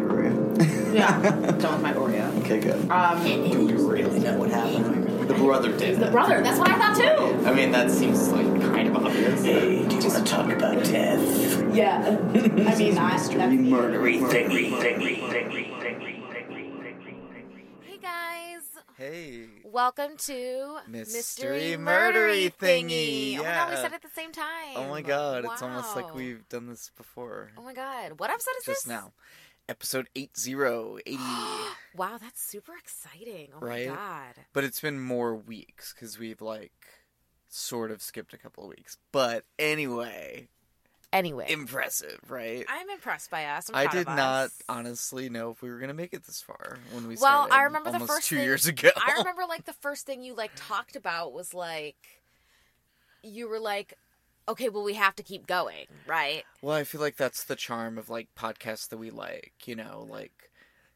your Oreo? Yeah, I'm done with my Oreo. Okay, good. Do we really know what happened? The brother did. The brother, that's what I thought too. I mean, that seems like kind of obvious. Hey, do you want to talk about death? Yeah. I mean, mystery murdery thingy. Hey, guys. Hey. Welcome to Mystery Murdery Thingy. Yeah. Oh my god, we said it at the same time. Oh my god, wow. It's almost like we've done this before. Oh my god, what episode is this? Just now. Episode 80. Wow, that's super exciting. Oh right? My god. But it's been more weeks because we've like sort of skipped a couple of weeks. But anyway. Impressive, right? I'm impressed by us. I did not honestly know if we were going to make it this far when we started. Well, I remember the first 2 years ago. I remember like the first thing you like talked about was like, you were like, okay, well, we have to keep going, right? Well, I feel like that's the charm of, like, podcasts that we like, you know, like,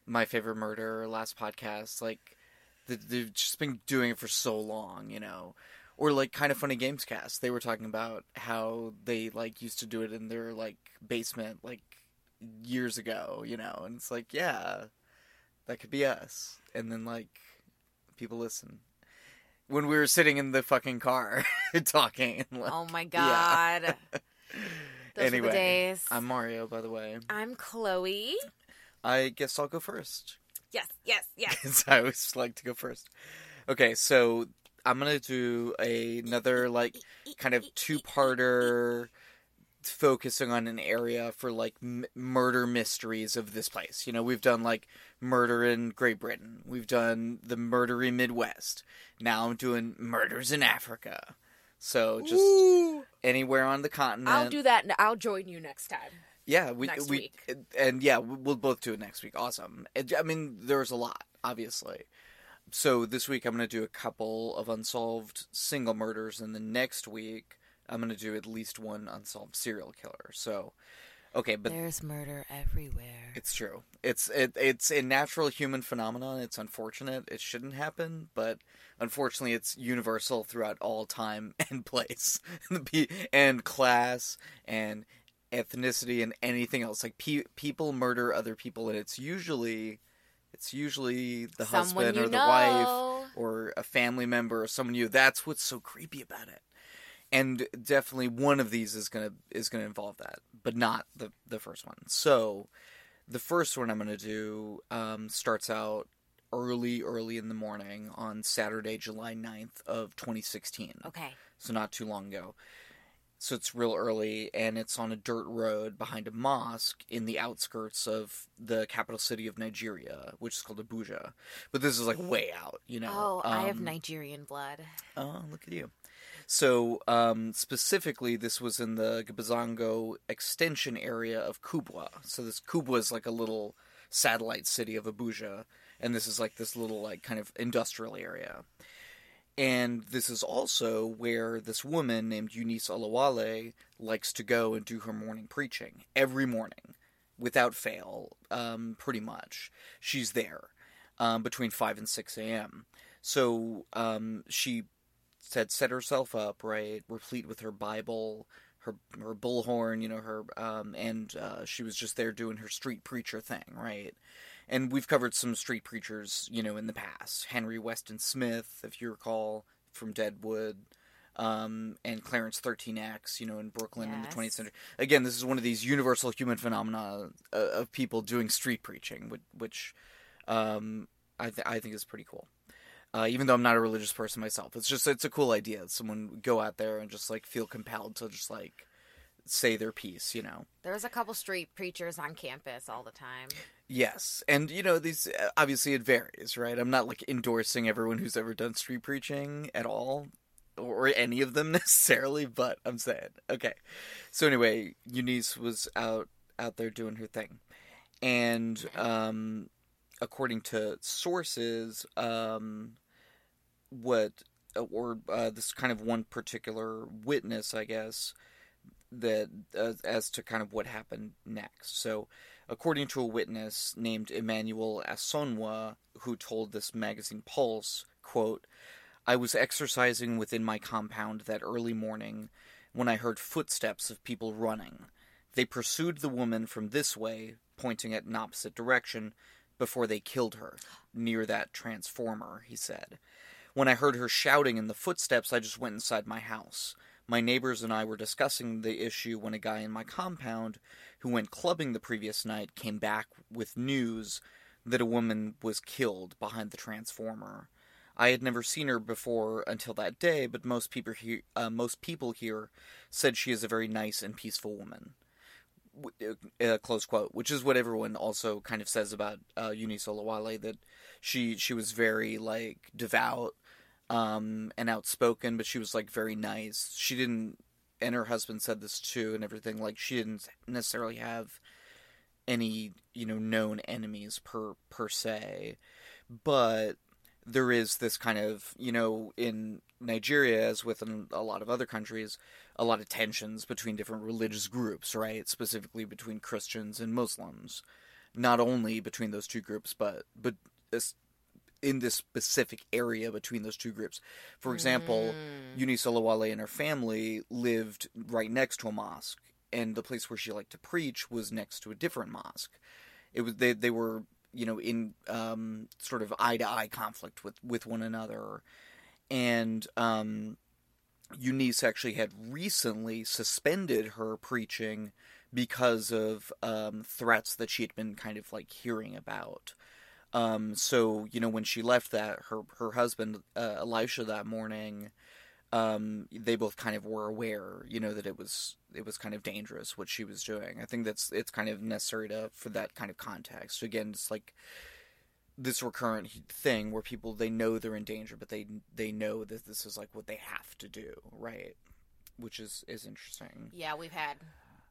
My Favorite Murder, or Last Podcast, like, they've just been doing it for so long, you know? Or, like, Kind of Funny Gamescast. They were talking about how they, like, used to do it in their, like, basement, like, years ago, you know? And it's like, yeah, that could be us. And then, like, people listen. When we were sitting in the fucking car talking. Like, oh, my God. Yeah. Those were the days. I'm Mario, by the way. I'm Chloe. I guess I'll go first. Yes. I always like to go first. Okay, so I'm going to do another, like, kind of two-parter focusing on an area for, like, murder mysteries of this place. You know, we've done, like, murder in Great Britain. We've done the murdery Midwest. Now I'm doing murders in Africa. So just anywhere on the continent. I'll do that and I'll join you next time. Yeah. Next week. And yeah, we'll both do it next week. Awesome. I mean, there's a lot, obviously. So this week I'm going to do a couple of unsolved single murders. And the next week I'm going to do at least one unsolved serial killer. So, okay, but there's murder everywhere. It's true. It's a natural human phenomenon. It's unfortunate. It shouldn't happen, but unfortunately, it's universal throughout all time and place, and class and ethnicity and anything else. Like people murder other people, and it's usually the husband or the wife or a family member or someone you. That's what's so creepy about it. And definitely one of these is gonna involve that, but not the first one. So, the first one I'm gonna do starts out early in the morning on Saturday, July 9th of 2016. Okay. So not too long ago. So it's real early, and it's on a dirt road behind a mosque in the outskirts of the capital city of Nigeria, which is called Abuja. But this is like way out, you know. Oh, I have Nigerian blood. Oh, look at you. So, specifically, this was in the Gebizango extension area of Kubwa. So this Kubwa is like a little satellite city of Abuja, and this is like this little like kind of industrial area. And this is also where this woman named Eunice Olawale likes to go and do her morning preaching. Every morning, without fail, pretty much. She's there between 5 and 6 a.m. So she had set herself up, right, replete with her Bible, her bullhorn, you know, her and she was just there doing her street preacher thing, right? And we've covered some street preachers, you know, in the past. Henry Weston Smith, if you recall, from Deadwood, and Clarence 13X, you know, in Brooklyn in the 20th century. Again, this is one of these universal human phenomena of people doing street preaching, which I think is pretty cool. Even though I'm not a religious person myself, it's a cool idea. Someone go out there and just like feel compelled to just like say their piece, you know. There's a couple street preachers on campus all the time. Yes, and you know these obviously it varies, right? I'm not like endorsing everyone who's ever done street preaching at all, or any of them necessarily, but I'm saying okay. So anyway, Eunice was out there doing her thing, and according to sources, this kind of one particular witness, I guess, that as to kind of what happened next. So, according to a witness named Emmanuel Asonwa, who told this magazine Pulse, quote, "I was exercising within my compound that early morning when I heard footsteps of people running. They pursued the woman from this way, pointing at an opposite direction, before they killed her, near that transformer," he said. "When I heard her shouting in the footsteps, I just went inside my house. My neighbors and I were discussing the issue when a guy in my compound, who went clubbing the previous night, came back with news that a woman was killed behind the transformer. I had never seen her before until that day, but most people here said she is a very nice and peaceful woman." Close quote, which is what everyone also kind of says about Eunice Olawale, that she was very like devout and outspoken, but she was like very nice. She didn't, and her husband said this too and everything, like she didn't necessarily have any, you know, known enemies per se, but there is this kind of, you know, in Nigeria, as with in a lot of other countries, a lot of tensions between different religious groups, right? Specifically between Christians and Muslims. Not only between those two groups, but in this specific area between those two groups. For example, Eunice Olawale and her family lived right next to a mosque, and the place where she liked to preach was next to a different mosque. It was they were, you know, in sort of eye-to-eye conflict with one another. And Eunice actually had recently suspended her preaching because of threats that she had been kind of, like, hearing about. So, you know, when she left that, her husband, Elisha, that morning, they both kind of were aware, you know, that it was kind of dangerous what she was doing. I think it's kind of necessary for that kind of context. Again, it's like this recurrent thing where people, they know they're in danger, but they know that this is like what they have to do, right? Which is interesting. Yeah, we've had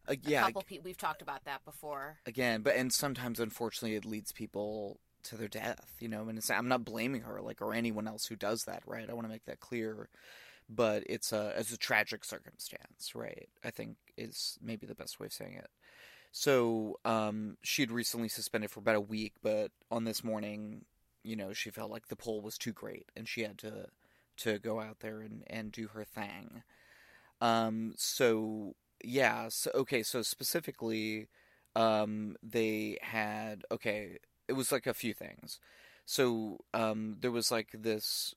a couple people, we've talked about that before. Again, and sometimes unfortunately it leads people to their death, you know, and I'm not blaming her like or anyone else who does that, right? I want to make that clear. But it's a tragic circumstance, right? I think is maybe the best way of saying it. So she had recently suspended for about a week, but on this morning, you know, she felt like the pull was too great, and she had to go out there and do her thing. So specifically, they had it was like a few things. So there was like this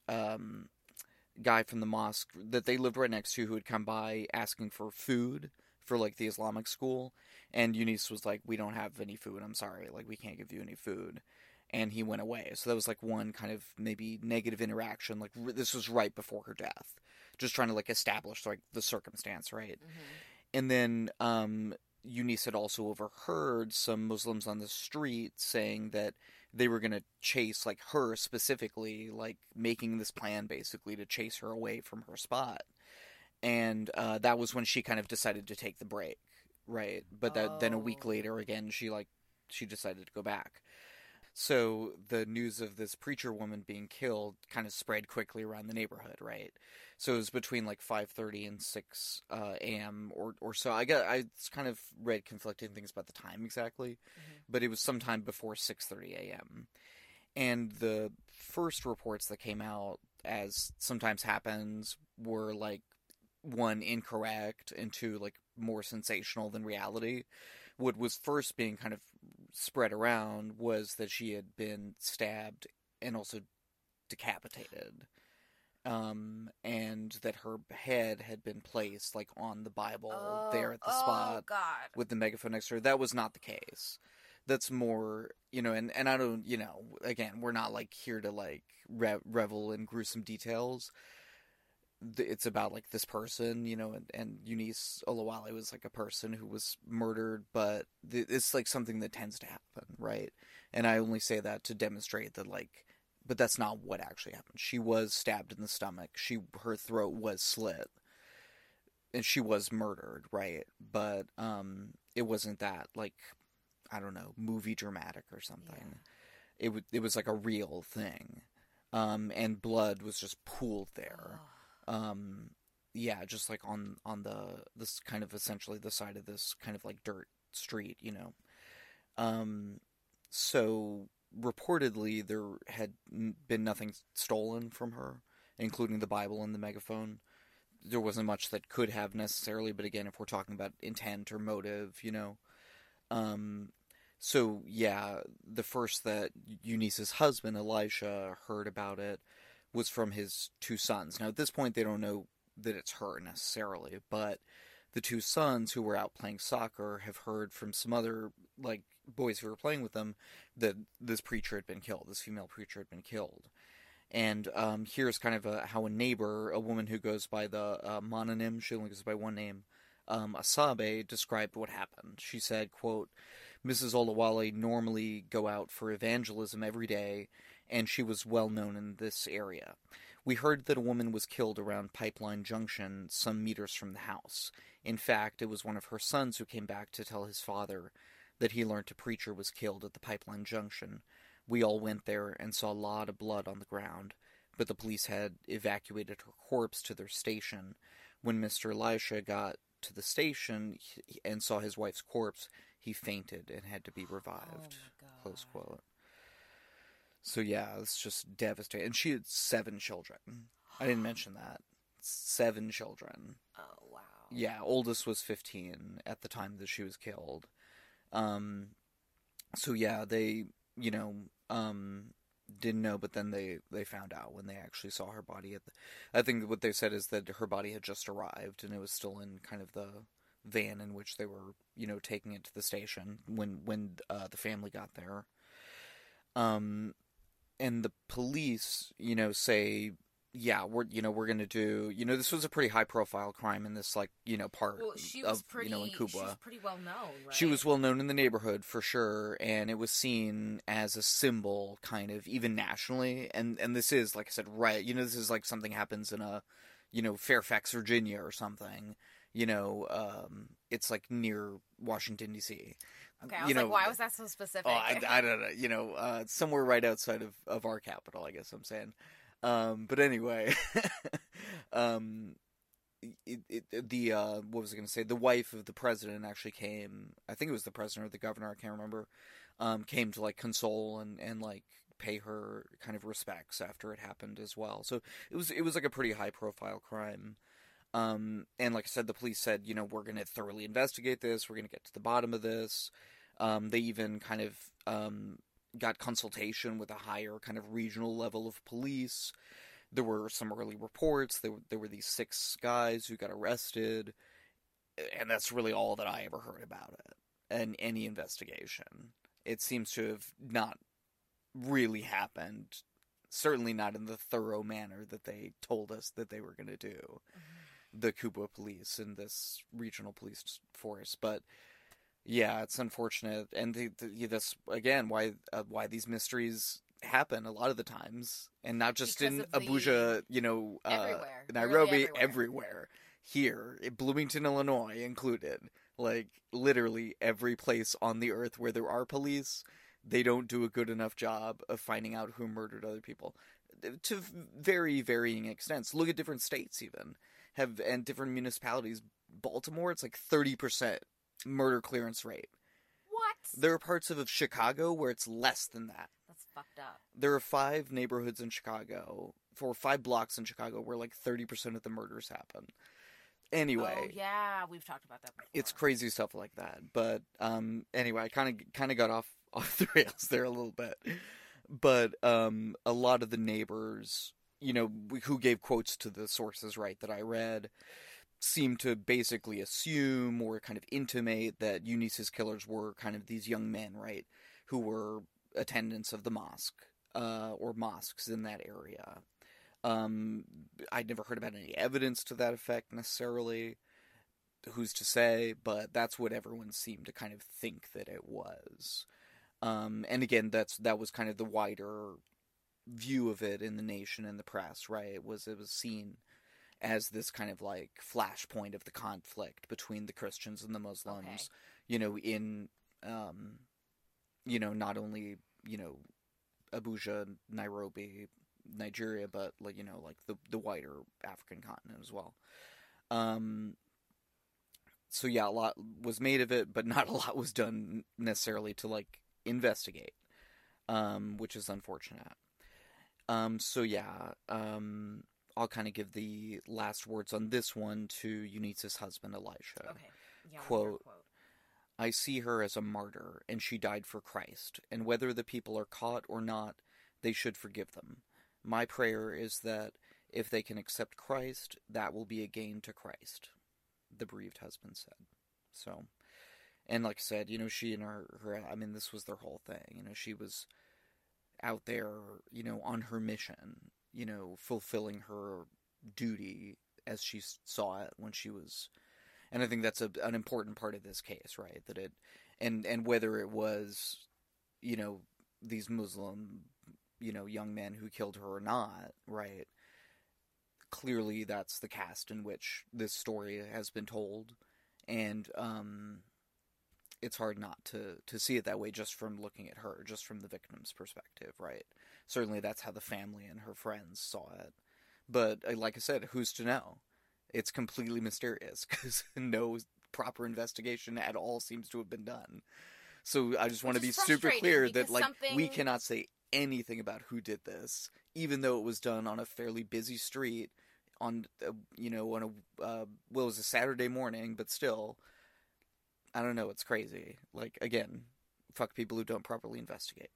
guy from the mosque that they lived right next to who had come by asking for food for like the Islamic school, and Eunice was like, "We don't have any food, I'm sorry, like we can't give you any food," and he went away. So that was like one kind of maybe negative interaction, like this was right before her death, just trying to like establish like the circumstance, right? And then Eunice had also overheard some Muslims on the street saying that they were going to chase, like, her specifically, like, making this plan, basically, to chase her away from her spot. And that was when she kind of decided to take the break, right? But then a week later, again, she decided to go back. So the news of this preacher woman being killed kind of spread quickly around the neighborhood, right? So it was between like 5:30 and 6 a.m. or so. I kind of read conflicting things about the time exactly, mm-hmm. but it was sometime before 6:30 a.m. And the first reports that came out, as sometimes happens, were like, one, incorrect, and two, like, more sensational than reality. What was first being kind of spread around was that she had been stabbed and also decapitated. And that her head had been placed, like, on the Bible there at the spot with the megaphone next to her. That was not the case. That's more, you know, and I don't, you know, again, we're not, like, here to, like, revel in gruesome details. It's about, like, this person, you know, and Eunice Olawale was, like, a person who was murdered, but it's, like, something that tends to happen, right? And I only say that to demonstrate that, like, but that's not what actually happened. She was stabbed in the stomach. Her throat was slit. And she was murdered, right? But it wasn't that, like, I don't know, movie dramatic or something. Yeah. It was like a real thing. And blood was just pooled there. Oh. Yeah, just like on this kind of essentially the side of this kind of like dirt street, you know. So reportedly there had been nothing stolen from her, including the Bible and the megaphone. There wasn't much that could have necessarily, but again, if we're talking about intent or motive, you know. So yeah, the first that Eunice's husband, Elijah, heard about it was from his two sons. Now at this point, they don't know that it's her necessarily, but the two sons who were out playing soccer have heard from some other like boys who were playing with them that this preacher had been killed, this female preacher had been killed. And, here's kind of how a neighbor, a woman who goes by the, mononym, she only goes by one name, Asabe, described what happened. She said, quote, Mrs. Olawale normally go out for evangelism every day, and she was well known in this area. We heard that a woman was killed around Pipeline Junction, some meters from the house. In fact, it was one of her sons who came back to tell his father that he learned a preacher was killed at the Pipeline Junction. We all went there and saw a lot of blood on the ground, but the police had evacuated her corpse to their station. When Mr. Elisha got to the station and saw his wife's corpse, he fainted and had to be revived. Oh, close quote. So yeah, it's just devastating. And she had 7 children. I didn't mention that. 7 children. Oh wow. Yeah, oldest was 15 at the time that she was killed. So yeah, they, you know, didn't know, but then they found out when they actually saw her body. I think what they said is that her body had just arrived, and it was still in kind of the van in which they were, you know, taking it to the station when the family got there. And the police, you know, say, yeah, we're going to do, you know, this was a pretty high profile crime in this, like, you know, part in Kubwa. She was pretty well known, right? She was well known in the neighborhood for sure. And it was seen as a symbol kind of even nationally. And this is, like I said, right. You know, this is like something happens in a, you know, Fairfax, Virginia or something, you know, it's like near Washington, D.C. Okay, I was why was that so specific? Oh, I don't know. You know, somewhere right outside of our capital, I guess I'm saying. But anyway, what was I going to say? The wife of the president actually came, I think it was the president or the governor, I can't remember, came to, like, console and like, pay her kind of respects after it happened as well. So it was like, a pretty high-profile crime. And like I said, the police said, you know, we're going to thoroughly investigate this. We're going to get to the bottom of this. They even kind of got consultation with a higher kind of regional level of police. There were some early reports. There were these 6 guys who got arrested. And that's really all that I ever heard about it. And any investigation. It seems to have not really happened. Certainly not in the thorough manner that they told us that they were going to do. Mm-hmm. The Kubwa police and this regional police force, but yeah, it's unfortunate, and that's again why these mysteries happen a lot of the times, and not just because in Abuja, you know, Nairobi, really everywhere, here, Bloomington, Illinois included, like literally every place on the earth where there are police, they don't do a good enough job of finding out who murdered other people, to very varying extents. Look at different states even, and different municipalities. Baltimore, it's like 30% murder clearance rate. What? There are parts of Chicago where it's less than that. That's fucked up. There are 5 neighborhoods in Chicago, 5 blocks in Chicago where like 30% of the murders happen. Anyway, oh, yeah, we've talked about that before. It's crazy stuff like that. But anyway, I kind of got off the rails there a little bit. But a lot of the neighbors, you know, who gave quotes to the sources, right, that I read, seem to basically assume or kind of intimate that Eunice's killers were kind of these young men, right, who were attendants of the mosque or mosques in that area. I'd never heard about any evidence to that effect necessarily. Who's to say? But that's what everyone seemed to kind of think that it was. And again, that was kind of the wider view of it in the nation and the press, right? It was seen as this kind of like flashpoint of the conflict between the Christians and the Muslims, okay, you know, in, you know, not only, you know, Abuja, Nairobi, Nigeria, but like, you know, like the wider African continent as well. So yeah, a lot was made of it, but not a lot was done necessarily to like investigate, which is unfortunate. So yeah, I'll kind of give the last words on this one to Eunice's husband, Elisha. Okay. Yeah, quote, "I see her as a martyr, and she died for Christ, and whether the people are caught or not, they should forgive them. My prayer is that if they can accept Christ, that will be a gain to Christ," the bereaved husband said. So, and like I said, you know, she and her I mean, this was their whole thing. You know, she was out there, you know, on her mission, you know, fulfilling her duty as she saw it when she was, and I think that's an important part of this case, right? That it, and whether it was, you know, these Muslim, you know, young men who killed her or not, right? Clearly that's the cast in which this story has been told, and it's hard not to see it that way just from looking at her, just from the victim's perspective, right? Certainly that's how the family and her friends saw it. But like I said, who's to know? It's completely mysterious because no proper investigation at all seems to have been done. So I just want to be super clear that like we cannot say anything about who did this, even though it was done on a fairly busy street on it was a Saturday morning, but still, I don't know, it's crazy. Like, again, fuck people who don't properly investigate.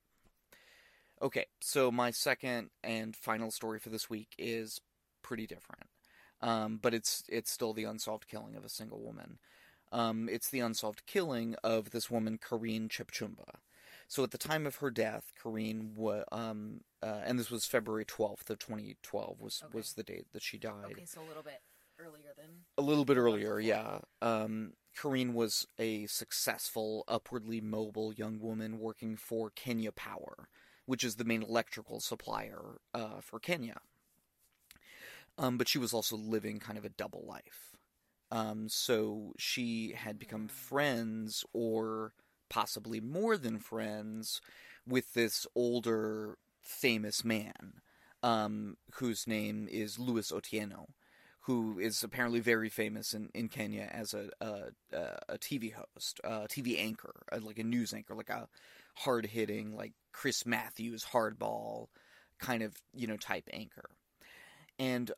Okay, so my second and final story for this week is pretty different, but it's still the unsolved killing of a single woman. It's the unsolved killing of this woman, Careen Chepchumba. So at the time of her death, Careen was, and this was February 12th of 2012 was the date that she died. Okay, so a little bit earlier than... A little bit earlier, yeah. Careen was a successful, upwardly mobile young woman working for Kenya Power, which is the main electrical supplier for Kenya. But she was also living kind of a double life. So she had become friends or... possibly more than friends with this older famous man, whose name is Louis Otieno, who is apparently very famous in Kenya as a TV host, a TV anchor, like a news anchor, like a hard hitting, like Chris Matthews hardball kind of, you know, type anchor. And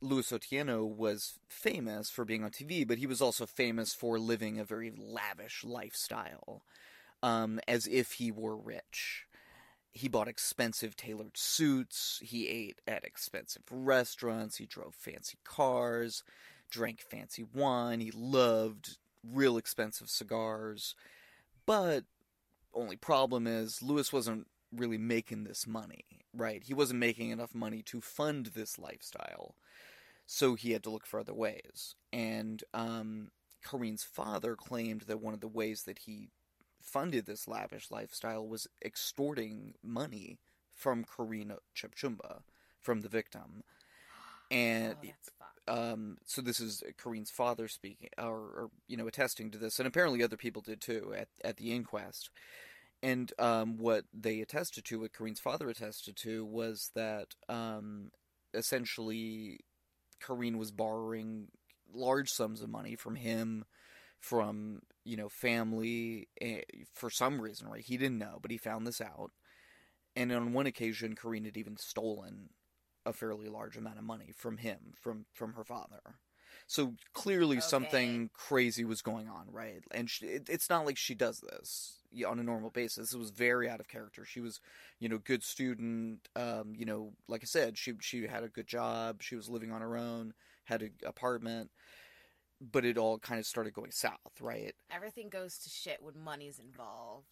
Louis Otieno was famous for being on TV, but he was also famous for living a very lavish lifestyle, as if he were rich. He bought expensive tailored suits, he ate at expensive restaurants, he drove fancy cars, drank fancy wine, he loved real expensive cigars. But only problem is, Louis wasn't really making this money, right? He wasn't making enough money to fund this lifestyle, so he had to look for other ways. And Careen's father claimed that one of the ways that he funded this lavish lifestyle was extorting money from Careen Chepchumba, from the victim. And so this is Careen's father speaking, or you know, attesting to this, and apparently other people did too at the inquest. And what they attested to, what Careen's father attested to, was that essentially Careen was borrowing large sums of money from him, from, you know, family, for some reason, right? He didn't know, but he found this out. And on one occasion, Careen had even stolen a fairly large amount of money from him, from her father. So clearly something crazy was going on, right? And it's not like she does this on a normal basis. It was very out of character. She was, you know, good student. You know, like I said, she had a good job. She was living on her own, had an apartment. But it all kind of started going south, right? Everything goes to shit when money's involved.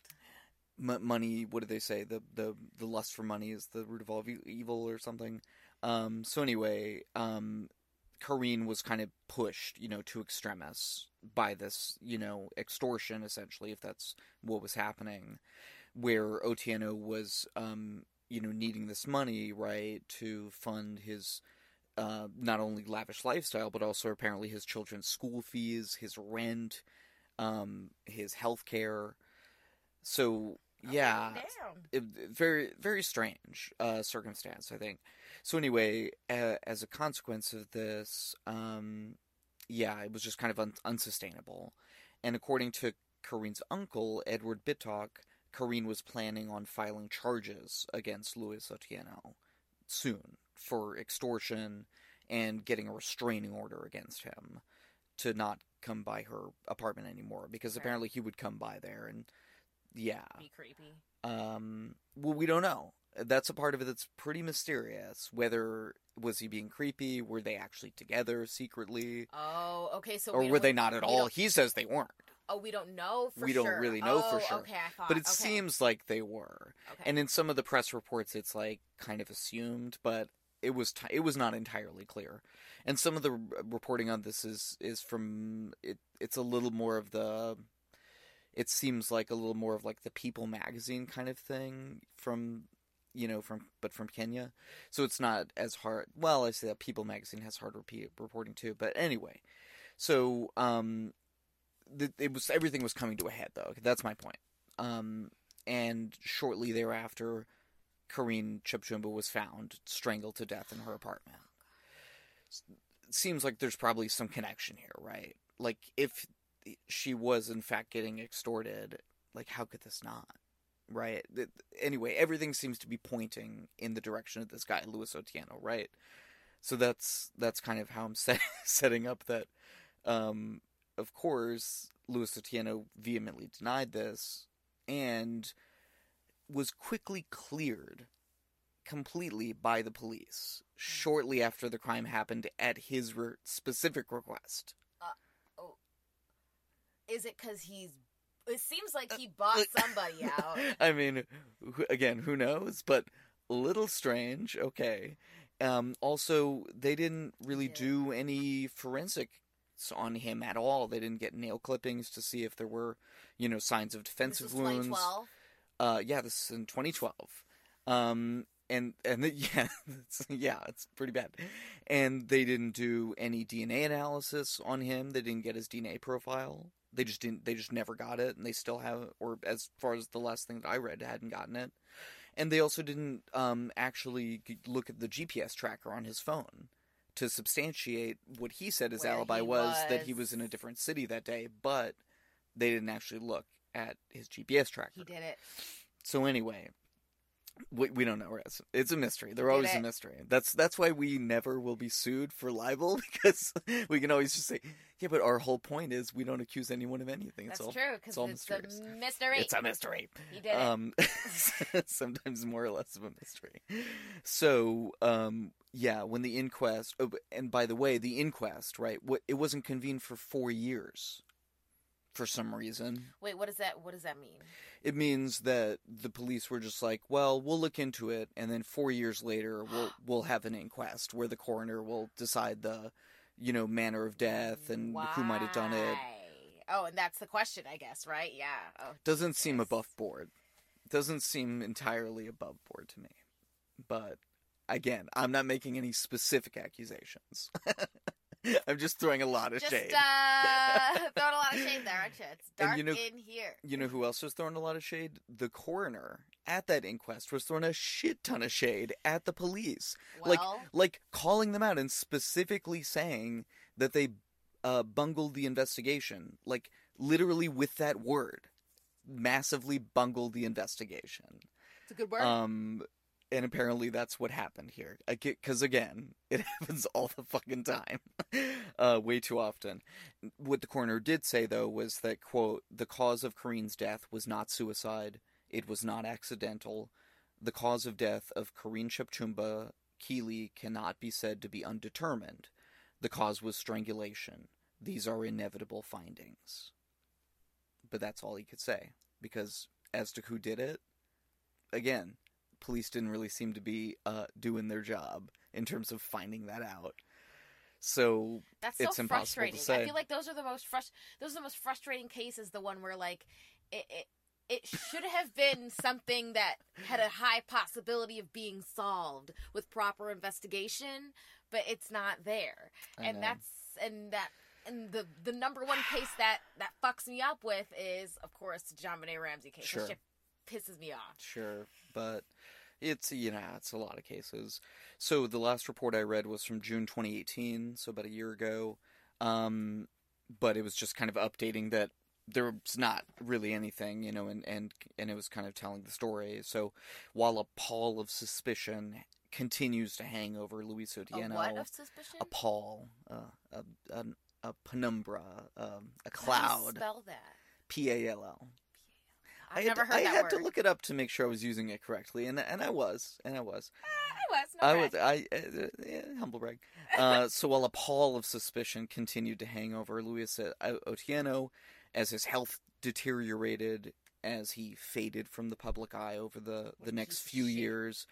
Money, what do they say? The lust for money is the root of all evil or something. So anyway, Careen was kind of pushed, you know, to extremis by this, you know, extortion, essentially, if that's what was happening, where Otieno was, you know, needing this money, right, to fund his not only lavish lifestyle, but also apparently his children's school fees, his rent, his health care. So, yeah, very, very strange circumstance, I think. So anyway, as a consequence of this, yeah, it was just kind of unsustainable. And according to Careen's uncle, Edward Bittock, Careen was planning on filing charges against Louis Otieno soon for extortion and getting a restraining order against him to not come by her apartment anymore, because apparently he would come by there and... Yeah. Be creepy. Well, we don't know. That's a part of it that's pretty mysterious. Whether was he being creepy? Were they actually together secretly? Oh, okay. So, or were they not at all? He says they weren't. Oh, we don't know for sure. We don't really know for sure. Okay, I thought. But it seems like they were. Okay. And in some of the press reports, it's like kind of assumed, but it was not entirely clear. And some of the reporting on this is from it. It's a little more of the. It seems like a little more of like the People magazine kind of thing from Kenya. So it's not as hard. Well, I say that People magazine has hard reporting too. But anyway, so everything was coming to a head though. That's my point. And shortly thereafter, Careen Chepchumba was found strangled to death in her apartment. It seems like there's probably some connection here, right? Like if she was in fact getting extorted, like how could this not, right? Anyway, everything seems to be pointing in the direction of this guy Louis Otieno, right? So that's kind of how I'm setting up that. Of course, Louis Otieno vehemently denied this and was quickly cleared completely by the police shortly after the crime happened at his specific request. Is it because it seems like he bought somebody out. I mean, again, who knows? But a little strange, okay. Also, they didn't really do any forensics on him at all. They didn't get nail clippings to see if there were, you know, signs of defensive wounds. 2012? Yeah, this is in 2012. It's pretty bad. And they didn't do any DNA analysis on him. They didn't get his DNA profile. They just never got it, and they still have, or as far as the last thing that I read, hadn't gotten it. And they also didn't actually look at the GPS tracker on his phone to substantiate what he said his alibi was, that he was in a different city that day, but they didn't actually look at his GPS tracker. He did it. So anyway, we don't know. It's a mystery. They're always a mystery. That's why we never will be sued for libel, because we can always just say, yeah, but our whole point is we don't accuse anyone of anything. That's true, because it's a mystery. It's a mystery. He did it. Sometimes more or less of a mystery. So, yeah, when the inquest... Oh, and by the way, the inquest, right, it wasn't convened for 4 years. For some reason. Wait, what does that mean? It means that the police were just like, well, we'll look into it, and then 4 years later we'll have an inquest where the coroner will decide the, you know, manner of death and who might have done it. Oh, and that's the question, I guess, right? Yeah. Oh, doesn't seem above board. Doesn't seem entirely above board to me. But again, I'm not making any specific accusations. I'm just throwing a lot of shade. Throwing a lot of shade there, aren't you? It's dark in here. You know who else was throwing a lot of shade? The coroner at that inquest was throwing a shit ton of shade at the police. Well, like calling them out and specifically saying that they bungled the investigation. Like, literally with that word. Massively bungled the investigation. It's a good word. And apparently that's what happened here. Because, again, it happens all the fucking time. Way too often. What the coroner did say, though, was that, quote, the cause of Careen's death was not suicide. It was not accidental. The cause of death of Careen Chepchumba Keeley cannot be said to be undetermined. The cause was strangulation. These are inevitable findings. But that's all he could say. Because as to who did it, again... police didn't really seem to be doing their job in terms of finding that out. So that's so frustrating. I feel like those are the most frustrating cases. The one where like it should have been something that had a high possibility of being solved with proper investigation, but it's not there. And the number one case that fucks me up with is of course the JonBenet Ramsey case. Sure. Pisses me off. Sure, but it's a lot of cases. So the last report I read was from June 2018, so about a year ago. But it was just kind of updating that there's not really anything, you know, and it was kind of telling the story. So while a pall of suspicion continues to hang over Louis Otieno, a what of suspicion? A pall, a penumbra, a cloud. How do you spell that? P-A-L-L. I've never heard that word. I had to look it up to make sure I was using it correctly, and I was. Humble brag. So while a pall of suspicion continued to hang over Louis Otieno, as his health deteriorated, as he faded from the public eye over the next few years,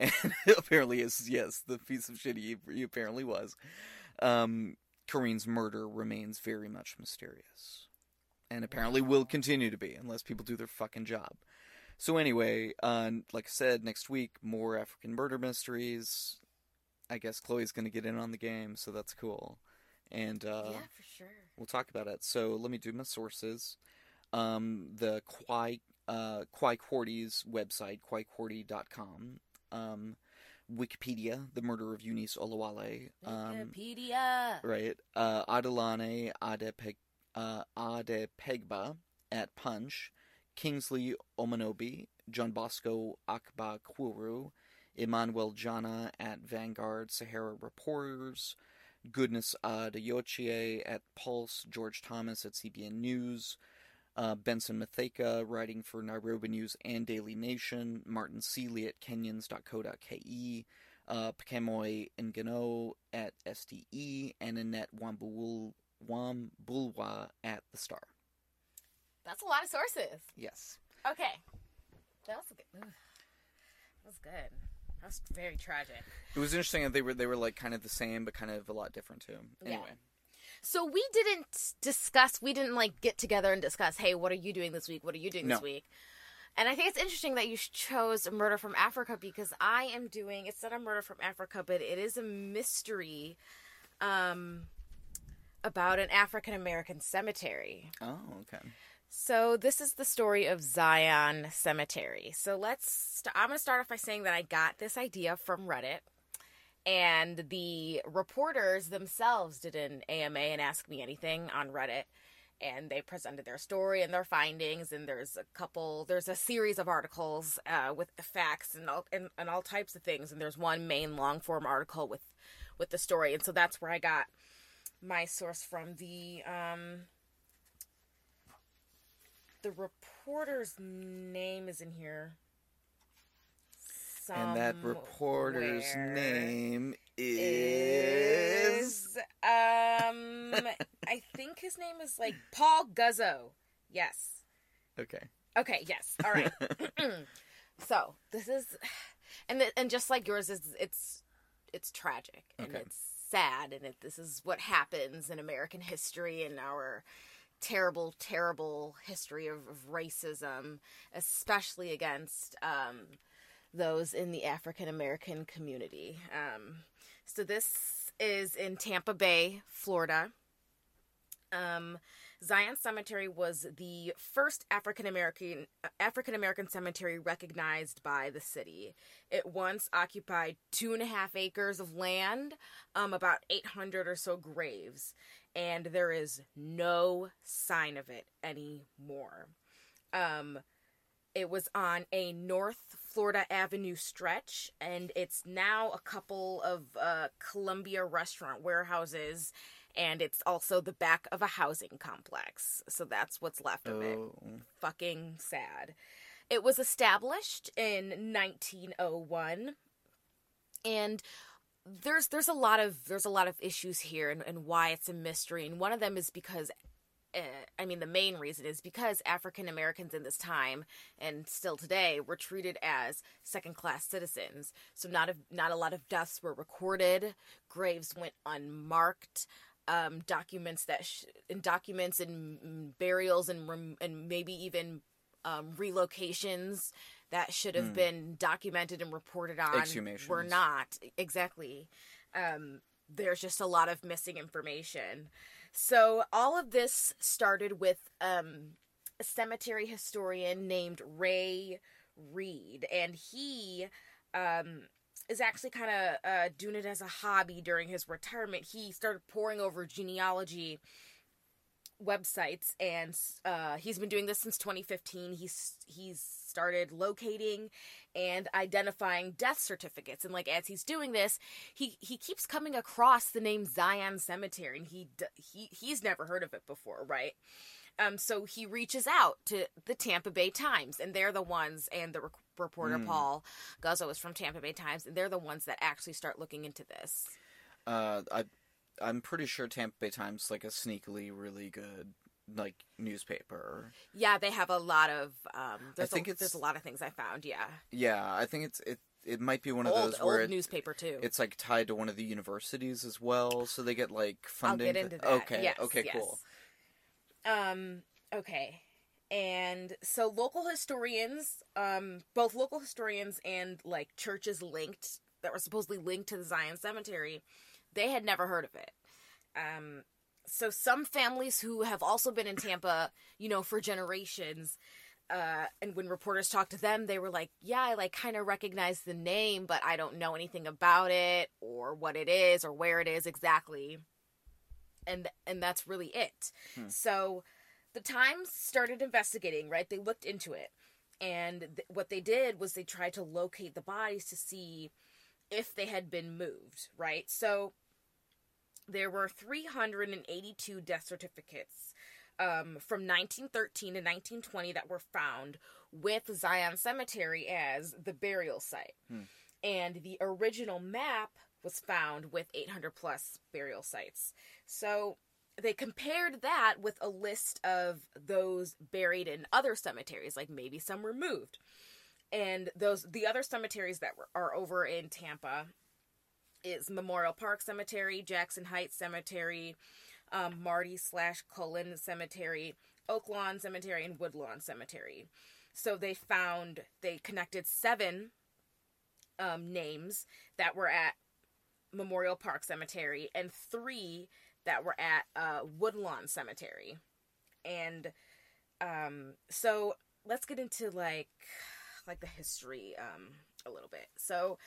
and apparently is, yes, the piece of shit he apparently was, Careen's murder remains very much mysterious. And apparently will continue to be, unless people do their fucking job. So anyway, like I said, next week, more African murder mysteries. I guess Chloe's going to get in on the game, so that's cool. And yeah, for sure. We'll talk about it. So let me do my sources. The Kwai Quarty's website, kwaiquarty.com. Wikipedia, the murder of Eunice Olawale. Wikipedia! Right. Adelane Adepeg. Adepegba at Punch, Kingsley Omanobi, John Bosco Akba Kwuru, Emmanuel Jana at Vanguard Sahara Reporters, Goodness Adeyochie at Pulse, George Thomas at CBN News, Benson Matheka writing for Nairobi News and Daily Nation, Martin Seeley at Kenyans.co.ke, Pakemoy Ngano at SDE, and Annette Wambulwa at The Star. That's a lot of sources. Yes. Okay. That was good. That was very tragic. It was interesting that they were like kind of the same, but kind of a lot different too. Anyway. Yeah. So we didn't get together and discuss, hey, what are you doing this week? What are you doing this week? And I think it's interesting that you chose a murder from Africa because I am doing, it's not a murder from Africa, but it is a mystery, about an African-American cemetery. Oh, okay. So this is the story of Zion Cemetery. So I'm going to start off by saying that I got this idea from Reddit, and the reporters themselves did an AMA and Ask Me Anything on Reddit, and they presented their story and their findings, and there's a series of articles with the facts and all types of things, and there's one main long-form article with the story, and so that's where I got my source from. The reporter's name is in here somewhere. And that reporter's name is I think his name is like Paul Guzzo. Yes. Okay. Yes. All right. So this is, and just like yours is, it's tragic and it's sad, and this is what happens in American history and our terrible, terrible history of racism, especially against those in the African American community. So this is in Tampa Bay, Florida. Zion Cemetery was the first African American cemetery recognized by the city. It once occupied 2.5 acres of land, about 800 or so graves, and there is no sign of it anymore. It was on a North Florida Avenue stretch, and it's now a couple of Columbia restaurant warehouses. And it's also the back of a housing complex. So that's what's left of it. Fucking sad. It was established in 1901. And there's a lot of issues here and why it's a mystery. And one of them is because, the main reason is because African Americans in this time and still today were treated as second-class citizens. So not a lot of deaths were recorded. Graves went unmarked. Documents and burials and maybe even relocations that should have been documented and reported on were not. Exactly. There's just a lot of missing information. So all of this started with a cemetery historian named Ray Reed, and he is actually kind of doing it as a hobby during his retirement. He started poring over genealogy websites, and he's been doing this since 2015. He's started locating and identifying death certificates, and like as he's doing this, he keeps coming across the name Zion Cemetery, and he's never heard of it before, right? So he reaches out to the Tampa Bay Times, and they're the ones, and the reporter Paul Guzzo is from Tampa Bay Times, and they're the ones that actually start looking into this. I'm pretty sure Tampa Bay Times like a sneakily really good like newspaper. Yeah, they have a lot of there's a lot of things I found, yeah. Yeah, I think it might be one of those where old newspaper too. It's like tied to one of the universities as well, so they get like funding. I'll get into that. Okay. Yes, okay, yes. Cool. Okay. And so local historians, both local historians and like churches linked that were supposedly linked to the Zion Cemetery, they had never heard of it. So some families who have also been in Tampa, for generations, and when reporters talked to them, they were like, yeah, I like kind of recognize the name, but I don't know anything about it or what it is or where it is exactly. And that's really it. So the Times started investigating, right? They looked into it. And what they did was they tried to locate the bodies to see if they had been moved, right? So there were 382 death certificates from 1913 to 1920 that were found with Zion Cemetery as the burial site. And the original map was found with 800-plus burial sites. So they compared that with a list of those buried in other cemeteries, like maybe some were moved. And the other cemeteries that are over in Tampa is Memorial Park Cemetery, Jackson Heights Cemetery, Marty/Cullen Cemetery, Oaklawn Cemetery, and Woodlawn Cemetery. So they connected 7 names that were at Memorial Park Cemetery and 3 that were at Woodlawn Cemetery. And so let's get into like the history a little bit. So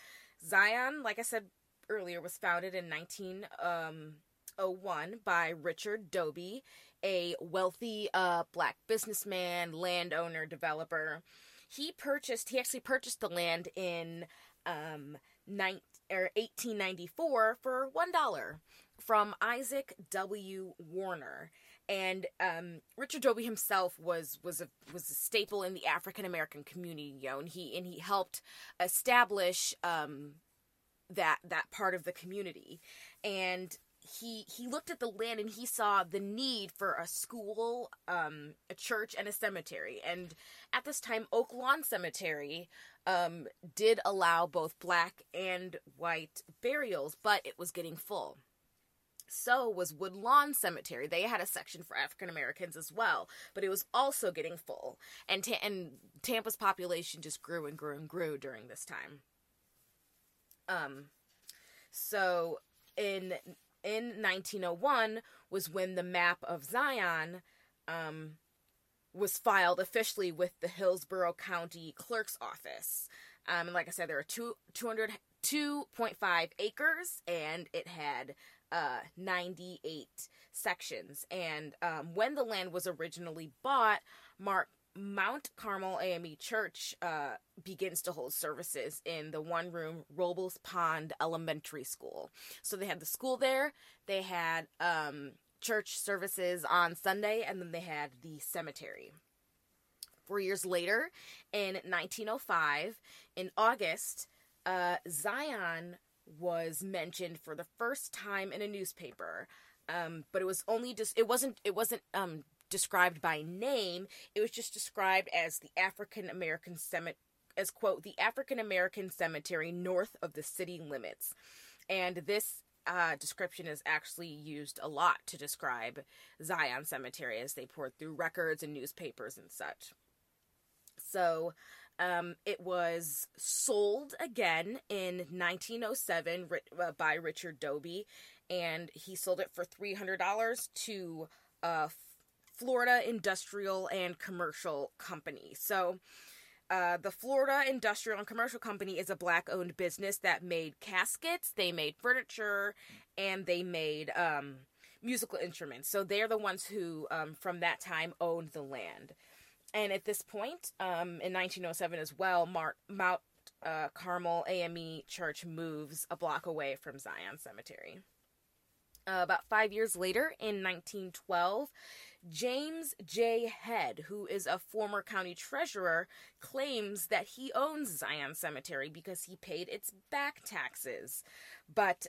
Zion, like I said earlier, was founded in 1901 by Richard Doby, a wealthy black businessman, landowner, developer. He actually purchased the land in 1894 for $1 from Isaac W. Warner. And Richard Doby himself was a staple in the African American community, and he helped establish that part of the community. And he looked at the land and he saw the need for a school, a church, and a cemetery. And at this time, Oaklawn Cemetery did allow both black and white burials, but it was getting full. So was Woodlawn Cemetery. They had a section for African Americans as well, but it was also getting full. And Tampa's population just grew and grew and grew during this time. So in 1901 was when the map of Zion was filed officially with the Hillsborough County Clerk's Office. And like I said, there were 2.5 acres, and it had 98 sections. And when the land was originally bought, Mount Carmel AME Church begins to hold services in the one-room Robles Pond Elementary School. So they had the school there, they had church services on Sunday, and then they had the cemetery. 4 years later, in 1905, in August, Zion was mentioned for the first time in a newspaper, but it was only it wasn't described by name. It was just described as the African-American quote, the African-American cemetery north of the city limits. And this description is actually used a lot to describe Zion Cemetery as they poured through records and newspapers and such. So it was sold again in 1907 by Richard Dobie, and he sold it for $300 to Florida Industrial and Commercial Company. So the Florida Industrial and Commercial Company is a black-owned business that made caskets, they made furniture, and they made musical instruments. So they're the ones who, from that time, owned the land. And at this point, in 1907 as well, Mount Carmel AME Church moves a block away from Zion Cemetery. About 5 years later, in 1912, James J. Head, who is a former county treasurer, claims that he owns Zion Cemetery because he paid its back taxes. But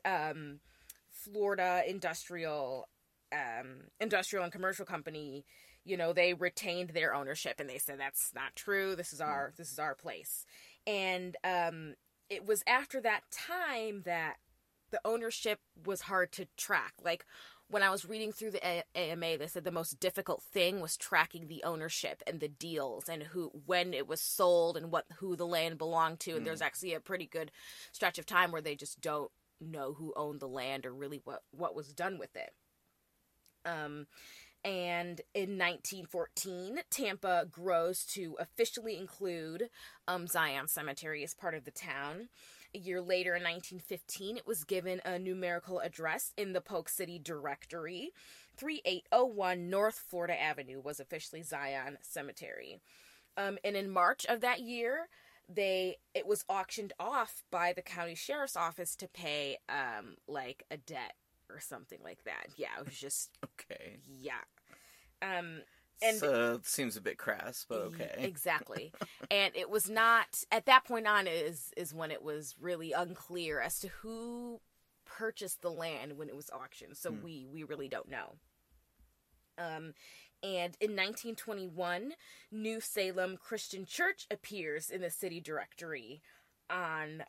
Florida Industrial and Commercial Company, you know, they retained their ownership, and they said that's not true. This is our place. And it was after that time that the ownership was hard to track. Like, when I was reading through the AMA, they said the most difficult thing was tracking the ownership and the deals and when it was sold and who the land belonged to. And there's actually a pretty good stretch of time where they just don't know who owned the land or really what was done with it. And in 1914, Tampa grows to officially include Zion Cemetery as part of the town. A year later, in 1915, it was given a numerical address in the Polk City Directory. 3801 North Florida Avenue was officially Zion Cemetery. And in March of that year, it was auctioned off by the county sheriff's office to pay, like, a debt or something like that. Yeah, it was just... Okay. Yeah. So it seems a bit crass, but okay. Exactly. And it was not, at that point on is when it was really unclear as to who purchased the land when it was auctioned. So we really don't know. And in 1921, New Salem Christian Church appears in the city directory on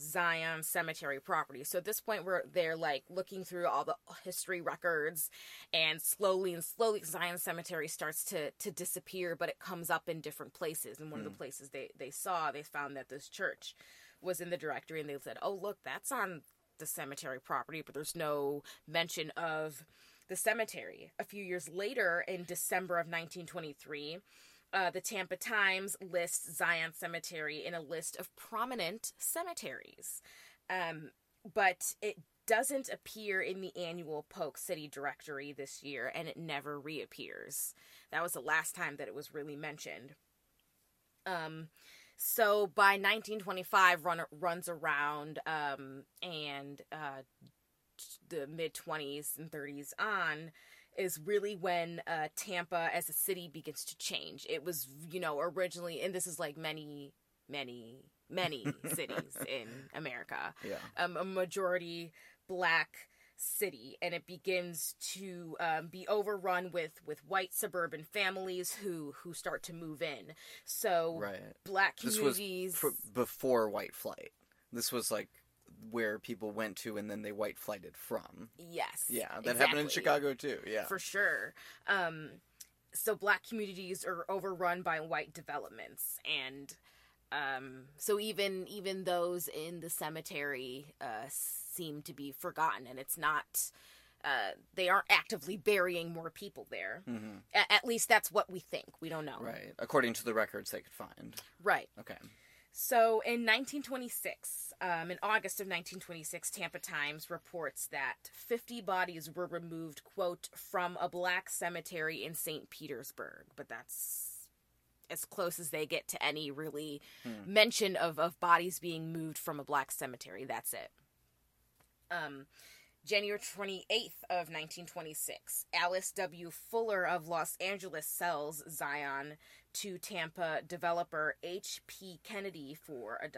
Zion Cemetery property. So at this point, they're like looking through all the history records, and slowly Zion Cemetery starts to disappear, but it comes up in different places. And one of the places they found that this church was in the directory, and they said, oh, look, that's on the cemetery property, but there's no mention of the cemetery. A few years later, in December of 1923, the Tampa Times lists Zion Cemetery in a list of prominent cemeteries, but it doesn't appear in the annual Polk City Directory this year, and it never reappears. That was the last time that it was really mentioned. So by 1925, runs around, and the mid-20s and 30s on, is really when Tampa as a city begins to change. It was, you know, originally, and this is like many cities in America, a majority black city, and it begins to be overrun with white suburban families who start to move in. So black communities... This was before white flight. This was like where people went to and then they white flighted from. Yes. Yeah, that happened in Chicago too, yeah. For sure. So black communities are overrun by white developments, and So even those in the cemetery seem to be forgotten, and it's not they aren't actively burying more people there. Mm-hmm. At least that's what we think. We don't know. Right. According to the records they could find. Right. Okay. So in 1926, in August of 1926, Tampa Times reports that 50 bodies were removed, quote, from a black cemetery in St. Petersburg. But that's as close as they get to any really mention of bodies being moved from a black cemetery. That's it. January 28th of 1926, Alice W. Fuller of Los Angeles sells Zion to Tampa developer H.P. Kennedy for $1.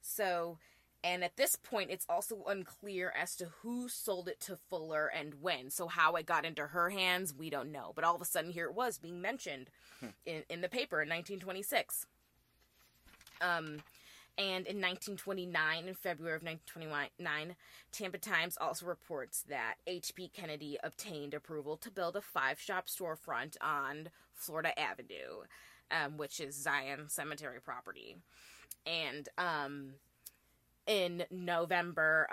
So, and at this point, it's also unclear as to who sold it to Fuller and when. So how it got into her hands, we don't know. But all of a sudden, here it was being mentioned in the paper in 1926. And in 1929, in February of 1929, Tampa Times also reports that H.P. Kennedy obtained approval to build a 5-shop storefront on Florida Avenue, which is Zion Cemetery property. And in November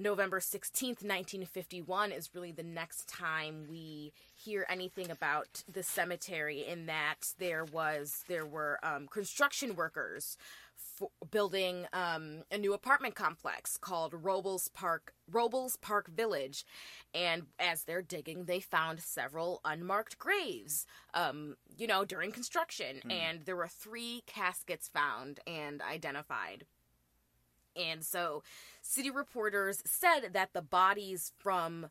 16th, 1951 is really the next time we hear anything about the cemetery, in that there were construction workers building a new apartment complex called Robles Park Village, and as they're digging, they found several unmarked graves, during construction, and there were 3 caskets found and identified. And so, city reporters said that the bodies from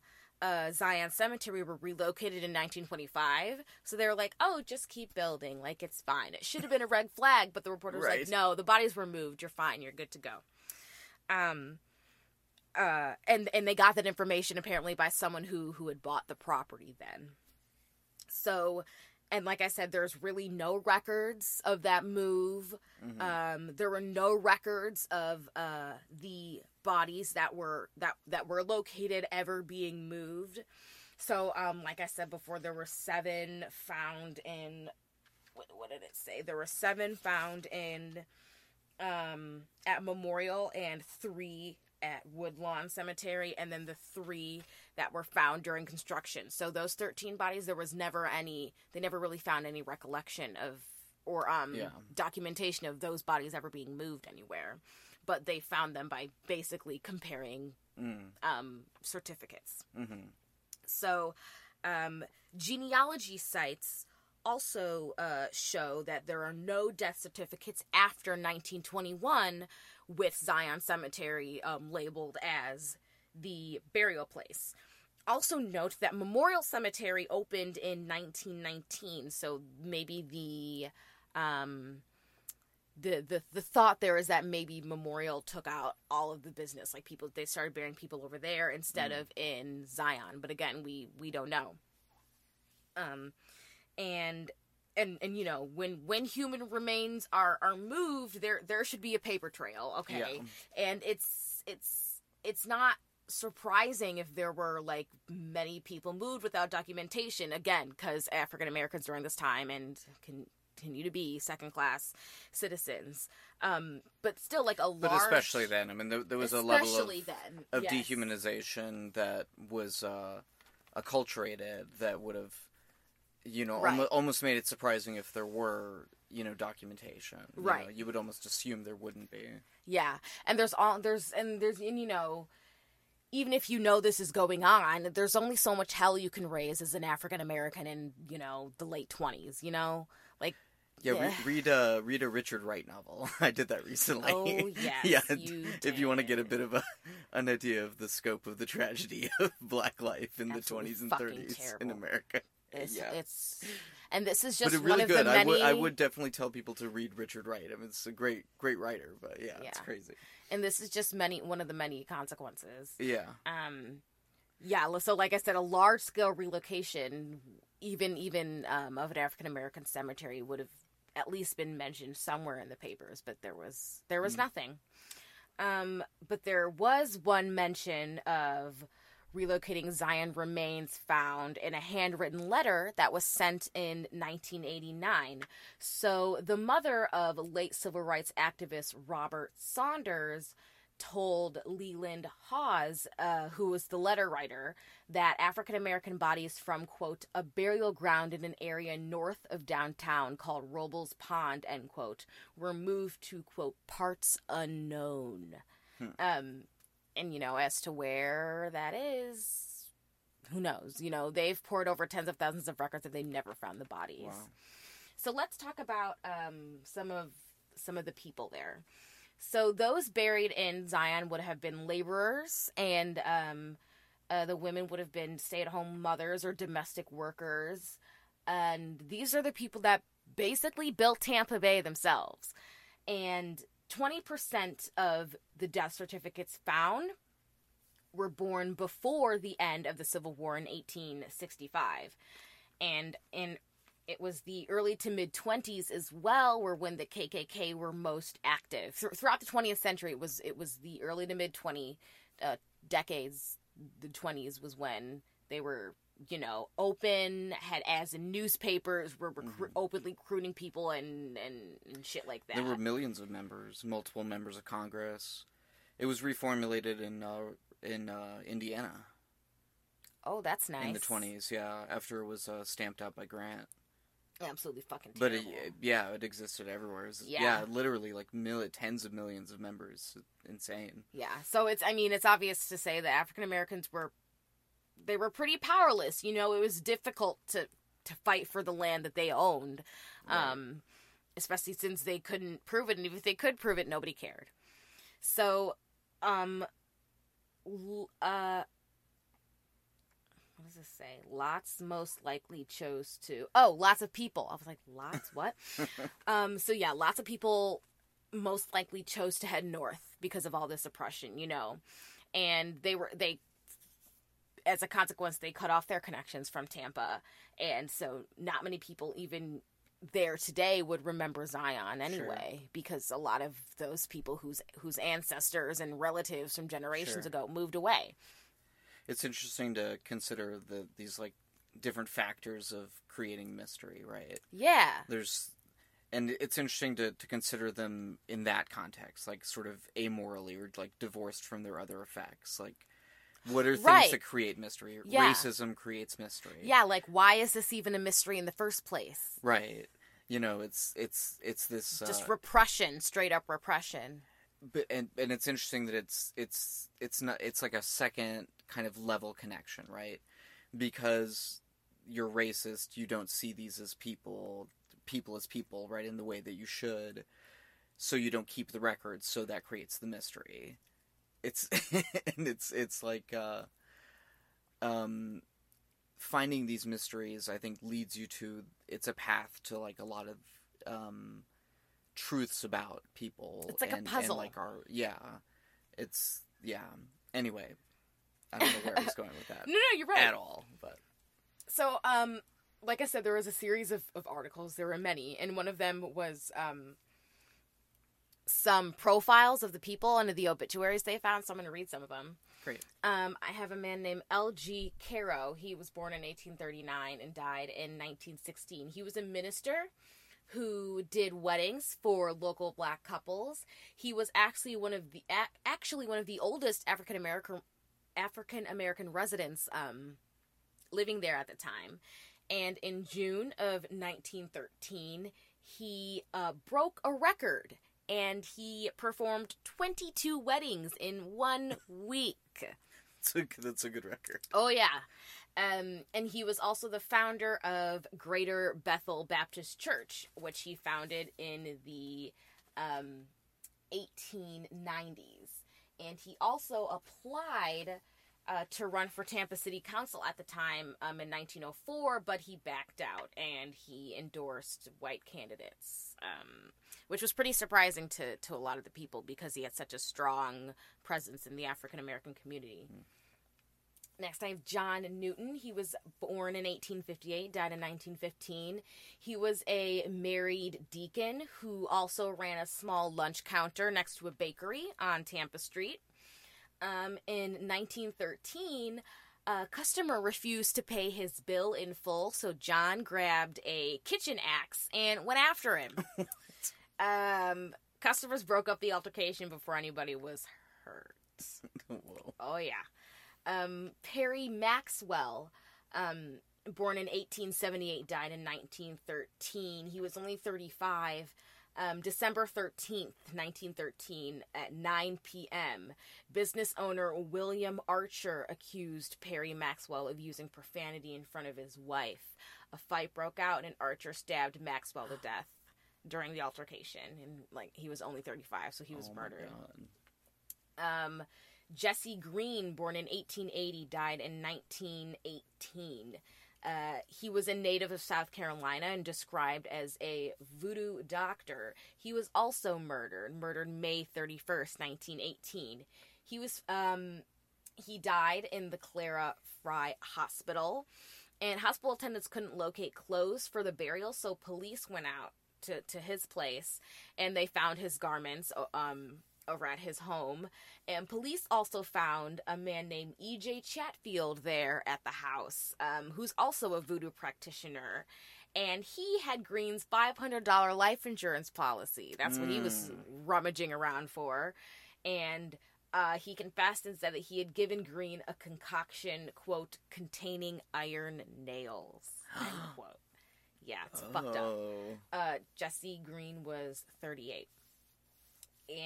Zion Cemetery were relocated in 1925, so they were like, oh, just keep building, like, it's fine. It should have been a red flag, but the reporter was like, no, the bodies were moved, you're fine, you're good to go. And they got that information apparently by someone who had bought the property then. So, and like I said, there's really no records of that move. Mm-hmm. There were no records of the bodies that were located ever being moved. So, like I said before, there were 7 found in, what did it say? There were 7 found in, at Memorial, and 3 at Woodlawn Cemetery, and then the 3 that were found during construction. So those 13 bodies, they never really found any recollection of, or documentation of those bodies ever being moved anywhere. But they found them by basically comparing certificates. Mm-hmm. So genealogy sites also show that there are no death certificates after 1921, with Zion Cemetery labeled as the burial place. Also note that Memorial Cemetery opened in 1919, so maybe the thought there is that maybe Memorial took out all of the business, like people, they started burying people over there instead of in Zion. But again, we don't know. And you know, when human remains are moved, there should be a paper trail, okay? Yeah. And it's not surprising if there were, like, many people moved without documentation, again, because African Americans during this time and continue to be second-class citizens. But still, like, But especially then. I mean, there was a level of dehumanization that was acculturated that would have, you know, almost made it surprising if there were, you know, documentation. Right. You know, you would almost assume there wouldn't be. Yeah. And even if you know this is going on, there's only so much hell you can raise as an African American in, you know, the late 20s, you know? Like, yeah, yeah. Read a Richard Wright novel. I did that recently. Oh, yes, yeah. You did. If you want to get a bit of an idea of the scope of the tragedy of black life in the 20s and 30s in America. This is just really one of the many. I would definitely tell people to read Richard Wright. I mean, it's a great writer, but yeah, it's crazy. And this is just one of the many consequences. Yeah. So, like I said, a large scale relocation, even of an African American cemetery, would have at least been mentioned somewhere in the papers. But there was nothing. But there was one mention of relocating Zion remains found in a handwritten letter that was sent in 1989. So the mother of late civil rights activist Robert Saunders told Leland Hawes, who was the letter writer, that African-American bodies from, quote, a burial ground in an area north of downtown called Robles Pond, end quote, were moved to, quote, parts unknown. And, you know, as to where that is, who knows? You know, they've poured over tens of thousands of records and they've never found the bodies. Wow. So let's talk about some of the people there. So those buried in Zion would have been laborers, and the women would have been stay-at-home mothers or domestic workers. And these are the people that basically built Tampa Bay themselves. And 20% of the death certificates found were born before the end of the Civil War in 1865. And it was the early to mid-20s as well were when the KKK were most active. Throughout the 20th century, it was the early to mid-20 decades. The 20s was when they were, you know, open, had ads in newspapers, were openly recruiting people and shit like that. There were millions of members, multiple members of Congress. It was reformulated in Indiana. Oh, that's nice. In the 20s, yeah, after it was stamped out by Grant. Absolutely fucking terrible. But it existed everywhere. It was, literally like tens of millions of members. Insane. Yeah, so it's obvious to say that African Americans were pretty powerless. You know, it was difficult to fight for the land that they owned, right. Especially since they couldn't prove it, and if they could prove it, nobody cared. So, what does this say? Lots most likely chose to... Oh, lots of people. I was like, lots? What? Lots of people most likely chose to head north because of all this oppression, you know. And as a consequence, they cut off their connections from Tampa. And so not many people even there today would remember Zion anyway, sure, because a lot of those people whose ancestors and relatives from generations, sure, ago moved away. It's interesting to consider these like different factors of creating mystery, right? Yeah. And it's interesting to consider them in that context, like sort of amorally or like divorced from their other effects. Like, what are things, right, that create mystery? Yeah. Racism creates mystery. Yeah, like why is this even a mystery in the first place? Right. You know, it's this just repression, straight up repression. But and it's interesting that it's not, it's like a second kind of level connection, right? Because you're racist, you don't see these as people, right, in the way that you should, so you don't keep the records, so that creates the mystery. It's and it's like finding these mysteries, I think, leads you to, it's a path to like a lot of truths about people. It's like a puzzle. And like Anyway, I don't know where I was going with that. No, you're right. At all. But so, like I said, there was a series of articles. There were many, and one of them was some profiles of the people and the obituaries they found. So I'm going to read some of them. Great. I have a man named L.G. Caro. He was born in 1839 and died in 1916. He was a minister who did weddings for local black couples. He was actually one of the oldest African American residents living there at the time. And in June of 1913, he broke a record, and he performed 22 weddings in 1 week. That's a good record. Oh, yeah. And he was also the founder of Greater Bethel Baptist Church, which he founded in the 1890s. And he also applied to run for Tampa City Council at the time in 1904, but he backed out and he endorsed white candidates, which was pretty surprising to a lot of the people because he had such a strong presence in the African-American community. Mm. Next, I have John Newton. He was born in 1858, died in 1915. He was a married deacon who also ran a small lunch counter next to a bakery on Tampa Street. In 1913, A customer refused to pay his bill in full, so John grabbed a kitchen axe and went after him. Customers broke up the altercation before anybody was hurt. Whoa. Oh, yeah. Perry Maxwell, born in 1878, died in 1913. He was only 35. December 13th, 1913, at 9 p.m., business owner William Archer accused Perry Maxwell of using profanity in front of his wife. A fight broke out, and Archer stabbed Maxwell to death during the altercation. And, like, he was only 35, so he was murdered. Jesse Green, born in 1880, died in 1918. He was a native of South Carolina and described as a voodoo doctor. He was also murdered May 31st, 1918. He was, he died in the Clara Fry Hospital, and hospital attendants couldn't locate clothes for the burial, so police went out to his place, and they found his garments, over at his home, and police also found a man named E.J. Chatfield there at the house, who's also a voodoo practitioner, and he had Green's $500 life insurance policy. That's what he was rummaging around for, and he confessed and said that he had given Green a concoction, quote, containing iron nails, end quote. Yeah, it's fucked up. Jesse Green was 38.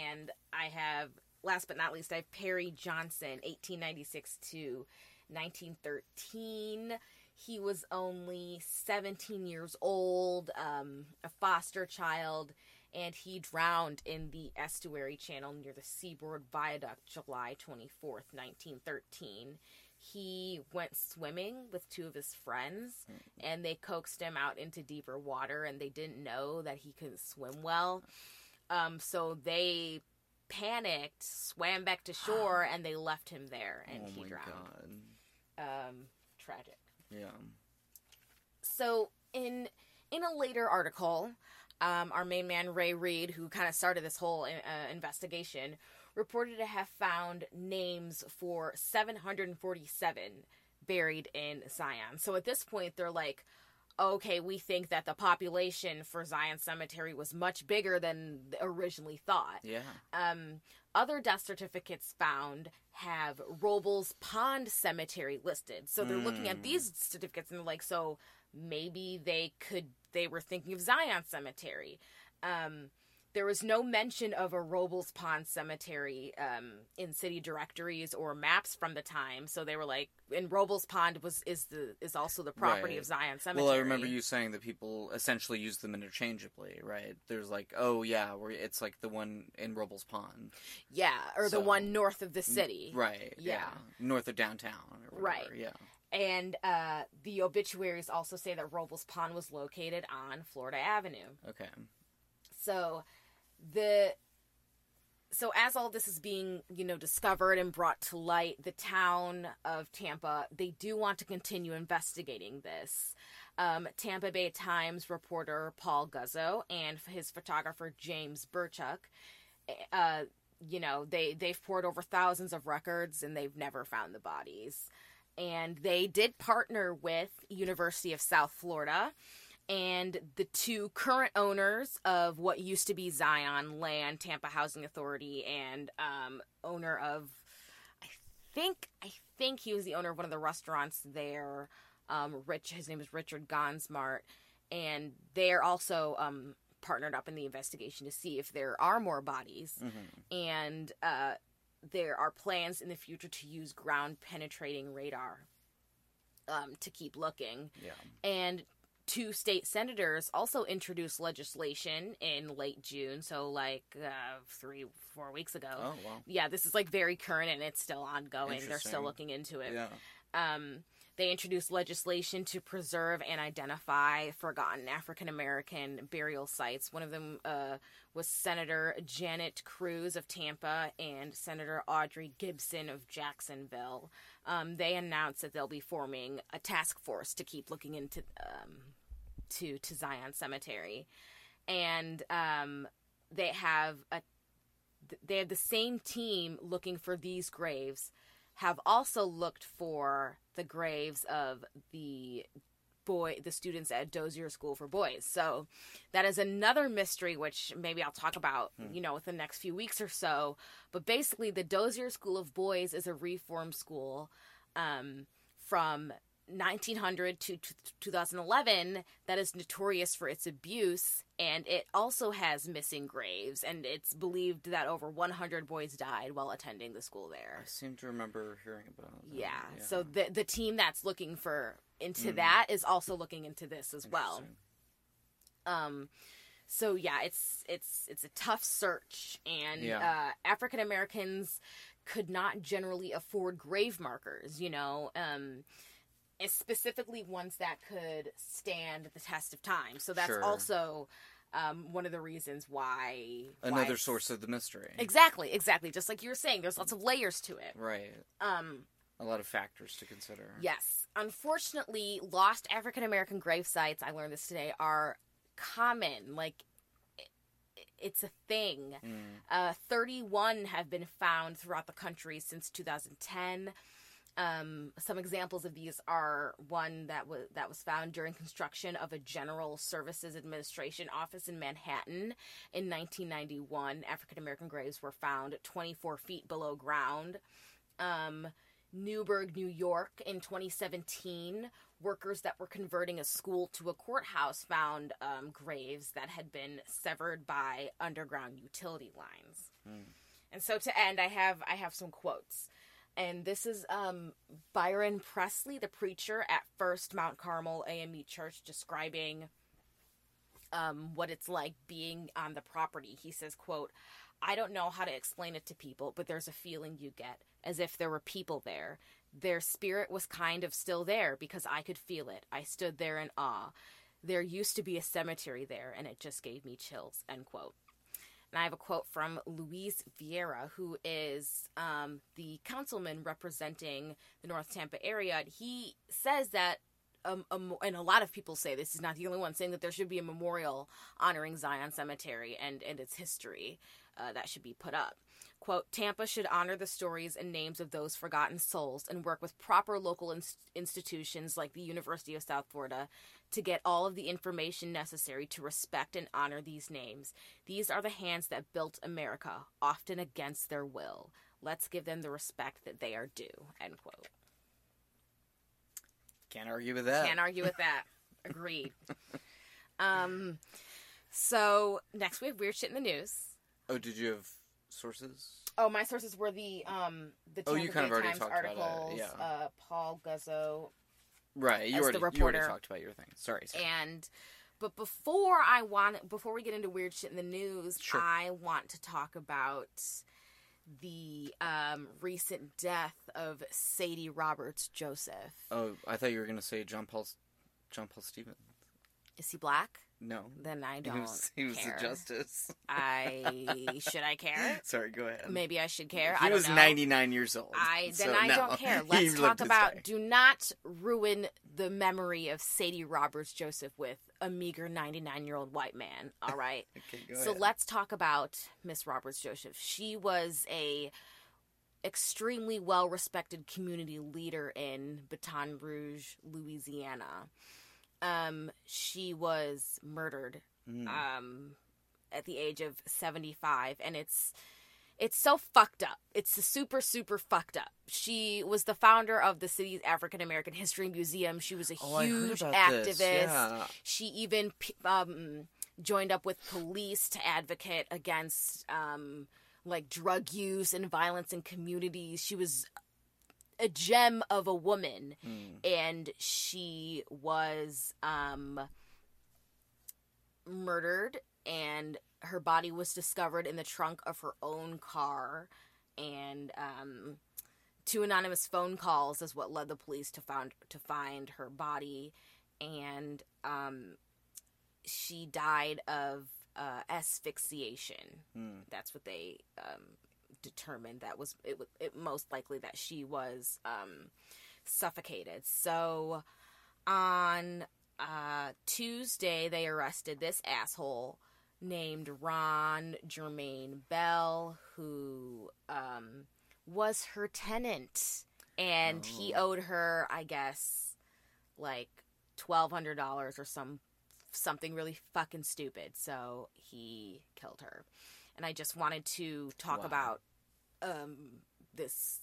And I have, last but not least, I have Perry Johnson, 1896 to 1913. He was only 17 years old, a foster child, and he drowned in the estuary channel near the Seaboard Viaduct July 24th, 1913. He went swimming with two of his friends, and they coaxed him out into deeper water, and they didn't know that he couldn't swim well. So they panicked, swam back to shore, and they left him there, and he drowned. God. Tragic. Yeah. So in a later article, our main man, Ray Reed, who kind of started this whole investigation, reported to have found names for 747 buried in Zion. So at this point, they're like, okay, we think that the population for Zion Cemetery was much bigger than originally thought. Yeah. Other death certificates found have Robles Pond Cemetery listed. So they're looking at these certificates and they're like, so maybe they were thinking of Zion Cemetery. There was no mention of a Robles Pond Cemetery in city directories or maps from the time, so they were like, and Robles Pond is also the property of Zion Cemetery. Well, I remember you saying that people essentially use them interchangeably, right? There's like, oh yeah, it's like the one in Robles Pond. Yeah, or the one north of the city. Right, yeah. North of downtown or whatever, right. Yeah. And the obituaries also say that Robles Pond was located on Florida Avenue. Okay. So as all this is being, discovered and brought to light, the town of Tampa, they do want to continue investigating this. Tampa Bay Times reporter Paul Guzzo and his photographer James Burchuk, they've poured over thousands of records and they've never found the bodies. And they did partner with University of South Florida. And the two current owners of what used to be Zion Land, Tampa Housing Authority, and owner of, I think he was the owner of one of the restaurants there. His name is Richard Gonsmart, and they're also partnered up in the investigation to see if there are more bodies. Mm-hmm. And there are plans in the future to use ground-penetrating radar to keep looking. Yeah. And two state senators also introduced legislation in late June, so 4 weeks ago. Oh, wow. Yeah, this is very current and it's still ongoing. They're still looking into it. Yeah. They introduced legislation to preserve and identify forgotten African-American burial sites. One of them was Senator Janet Cruz of Tampa and Senator Audrey Gibson of Jacksonville. They announced that they'll be forming a task force to keep looking into to Zion Cemetery, and they have the same team looking for these graves have also looked for the graves of the students at Dozier School for Boys. So that is another mystery, which maybe I'll talk about, within the next few weeks or so. But basically, the Dozier School of Boys is a reform school from 1900 to 2011 that is notorious for its abuse, and it also has missing graves, and it's believed that over 100 boys died while attending the school there. I seem to remember hearing about that. Yeah. So the team that's looking into that is also looking into this as well. So yeah, it's a tough search, and African Americans could not generally afford grave markers, specifically ones that could stand the test of time. So that's also one of the reasons why... Another source of the mystery. Exactly. Just like you were saying, there's lots of layers to it. Right. A lot of factors to consider. Yes. Unfortunately, lost African-American grave sites, I learned this today, are common. It's a thing. 31 have been found throughout the country since 2010. Some examples of these are one that was found during construction of a General Services Administration office in Manhattan in 1991. African-American graves were found 24 feet below ground. Newburgh, New York in 2017, workers that were converting a school to a courthouse found graves that had been severed by underground utility lines. And so to end, I have some quotes. And this is Byron Presley, the preacher at First Mount Carmel AME Church, describing what it's like being on the property. He says, quote, "I don't know how to explain it to people, but there's a feeling you get as if there were people there. Their spirit was kind of still there because I could feel it. I stood there in awe. There used to be a cemetery there, and it just gave me chills," end quote. And I have a quote from Luis Vieira, who is the councilman representing the North Tampa area. He says that, and a lot of people say this, he's not the only one, saying that there should be a memorial honoring Zion Cemetery and its history that should be put up. Quote, "Tampa should honor the stories and names of those forgotten souls and work with proper local institutions like the University of South Florida to get all of the information necessary to respect and honor these names. These are the hands that built America, often against their will. Let's give them the respect that they are due," end quote. Can't argue with that. Agreed. So next we have weird shit in the news. Oh, did you have... sources? Oh, my sources were the Tampa Bay Times articles, Paul Guzzo. Right, you already talked about your thing. Sorry. But before we get into weird shit in the news, sure, I want to talk about the recent death of Sadie Roberts Joseph. Oh, I thought you were going to say John Paul Stevens. Is he black? No. Then I don't care. He was a justice. Should I care? Sorry, go ahead. Maybe I should care. I don't know. He was 99 years old. Don't care. Let's talk about, do not ruin the memory of Sadie Roberts Joseph with a meager 99-year-old white man, all right? Okay, go ahead. So let's talk about Miss Roberts Joseph. She was a extremely well-respected community leader in Baton Rouge, Louisiana. She was murdered at the age of 75, and it's so fucked up. It's super, super fucked up. She was the founder of the city's African American History Museum. She was a huge activist. Yeah. She even joined up with police to advocate against drug use and violence in communities. She was a gem of a woman, and she was murdered, and her body was discovered in the trunk of her own car, and two anonymous phone calls is what led the police to find her body, and she died of asphyxiation. That's what they determined. That was it most likely that she was suffocated. So on Tuesday they arrested this asshole named Ron Jermaine Bell, who was her tenant and he owed her, I guess, like $1,200 or something really fucking stupid. So he killed her. And I just wanted to talk about this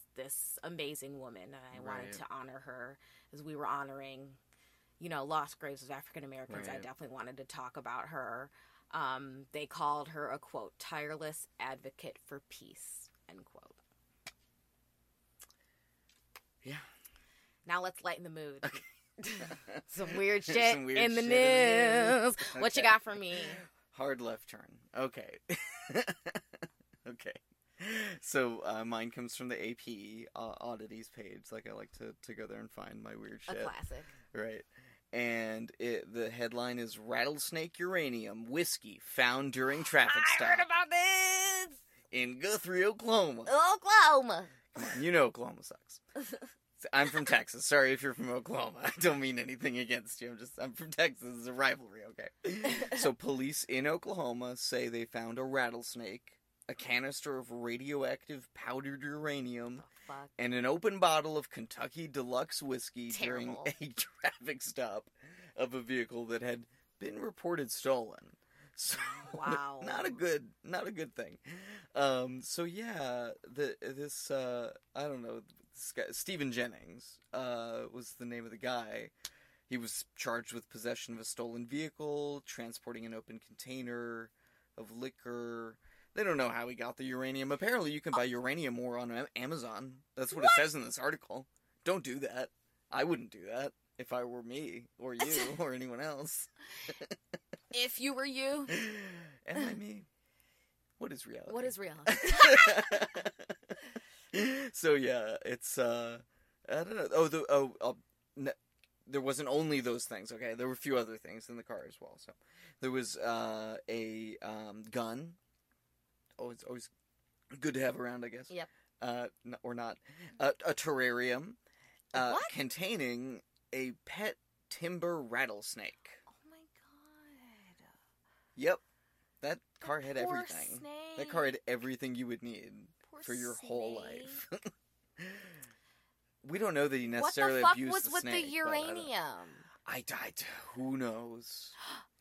amazing woman, and I wanted to honor her as we were honoring, you know, lost graves of African Americans. I definitely wanted to talk about her. They called her a, quote, tireless advocate for peace, end quote. Yeah. Now let's lighten the mood. Okay. Some weird shit, in the news. Okay. What you got for me? Hard left turn. Okay. Okay. So mine comes from the AP oddities page. Like, I like to go there and find my weird shit. A classic. Right. And the headline is Rattlesnake Uranium Whiskey Found During Traffic Stop. I heard about this! In Guthrie, Oklahoma. Oklahoma! Come on, you know Oklahoma sucks. I'm from Texas. Sorry if you're from Oklahoma. I don't mean anything against you. I'm from Texas. It's a rivalry, okay? So police in Oklahoma say they found a rattlesnake, a canister of radioactive powdered uranium, and an open bottle of Kentucky Deluxe whiskey during a traffic stop of a vehicle that had been reported stolen. So, wow. Not a good thing. So yeah, I don't know, this guy, Stephen Jennings, was the name of the guy. He was charged with possession of a stolen vehicle, transporting an open container of liquor. They don't know how he got the uranium. Apparently, you can buy uranium ore on Amazon. That's what it says in this article. Don't do that. I wouldn't do that if I were me or you or anyone else. If you were you. Am I me? What is reality? What is reality? So, yeah, it's, I don't know. There wasn't only those things, okay? There were a few other things in the car as well. So there was a gun. Oh, it's always good to have around, I guess. Yep. Or not. A terrarium containing a pet timber rattlesnake. Oh, my God. Yep. That car had everything. Snake. That car had everything you would need for your whole life. We don't know that he necessarily abused the snake. What the fuck was with the uranium? I, who knows?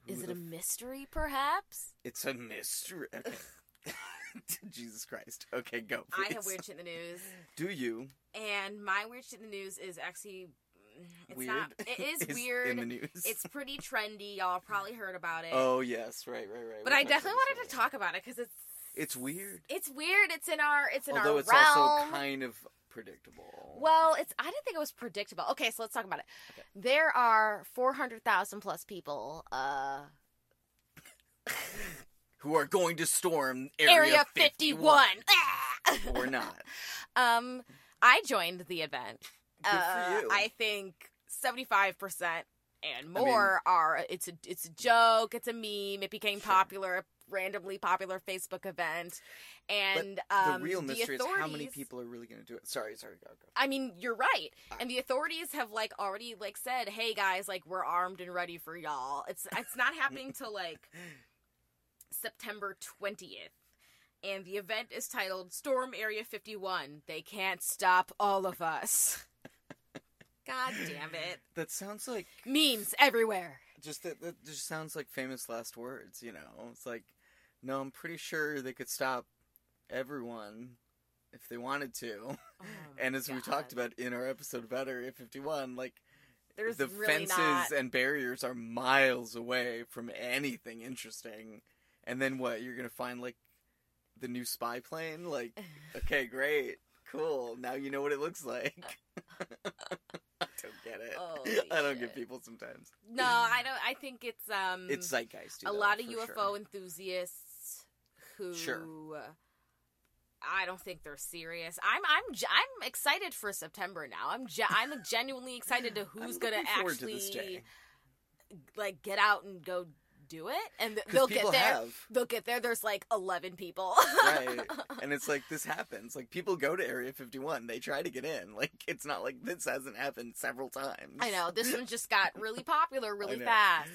Is it a mystery, perhaps? It's a mystery. Okay. Jesus Christ. Okay, go, please. I have weird shit in the news. Do you? And my weird shit in the news is actually... It is weird. In the news. It's pretty trendy. Y'all probably heard about it. Oh, yes. Right. But I definitely wanted to talk about it because it's... It's weird. It's weird. It's in our realm. Although it's also kind of predictable. Well, I didn't think it was predictable. Okay, so let's talk about it. Okay. There are 400,000 plus people... who are going to storm Area 51. Or not. I joined the event. Good for you. I think 75% and more are. It's a joke. It's a meme. It became popular, randomly popular Facebook event. And the real mystery is how many people are really going to do it. Sorry, go. I mean, you're right. And the authorities have already said, "Hey guys, we're armed and ready for y'all." It's not happening till September 20th, and the event is titled Storm Area 51. They can't stop all of us. God damn it. That sounds like... Memes everywhere. That just sounds like famous last words, you know? It's no, I'm pretty sure they could stop everyone if they wanted to. Oh, and as we talked about in our episode about Area 51, there's the really fences and barriers are miles away from anything interesting. And then what? You're going to find, the new spy plane? Okay, great. Cool. Now you know what it looks like. I don't get it. I don't get people sometimes. No, I don't. I think it's... it's zeitgeist. A lot of UFO enthusiasts who... Sure. I don't think they're serious. I'm excited for September now. I'm genuinely excited to who's going to actually... this day. Get out and go... do it, and they'll get there. They'll get there. There's 11 people, right? And it's this happens. People go to Area 51. They try to get in. It's not this hasn't happened several times. I know this one just got really popular really fast.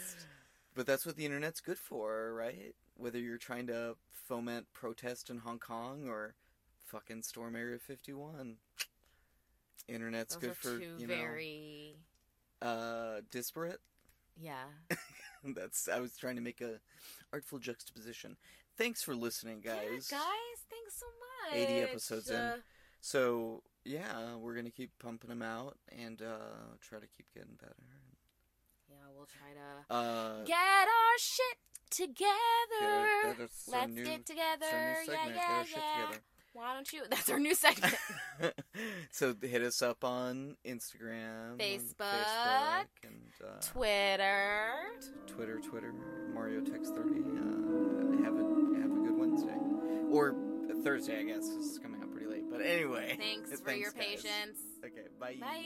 But that's what the internet's good for, right? Whether you're trying to foment protest in Hong Kong or fucking storm Area 51, Internet's those good for, you know. Very disparate. Yeah. I was trying to make a artful juxtaposition. Thanks for listening, guys. Yeah, guys, thanks so much. 80 episodes in. So, yeah, we're going to keep pumping them out and try to keep getting better. Yeah, we'll try to get our shit together. Yeah, Let's get together. Our shit together. Why don't you? That's our new segment. So hit us up on Instagram, Facebook and Twitter. Mario Text 30. Have a good Wednesday or Thursday, I guess. This is coming out pretty late, but anyway. Thanks for your patience. Okay, bye. Bye.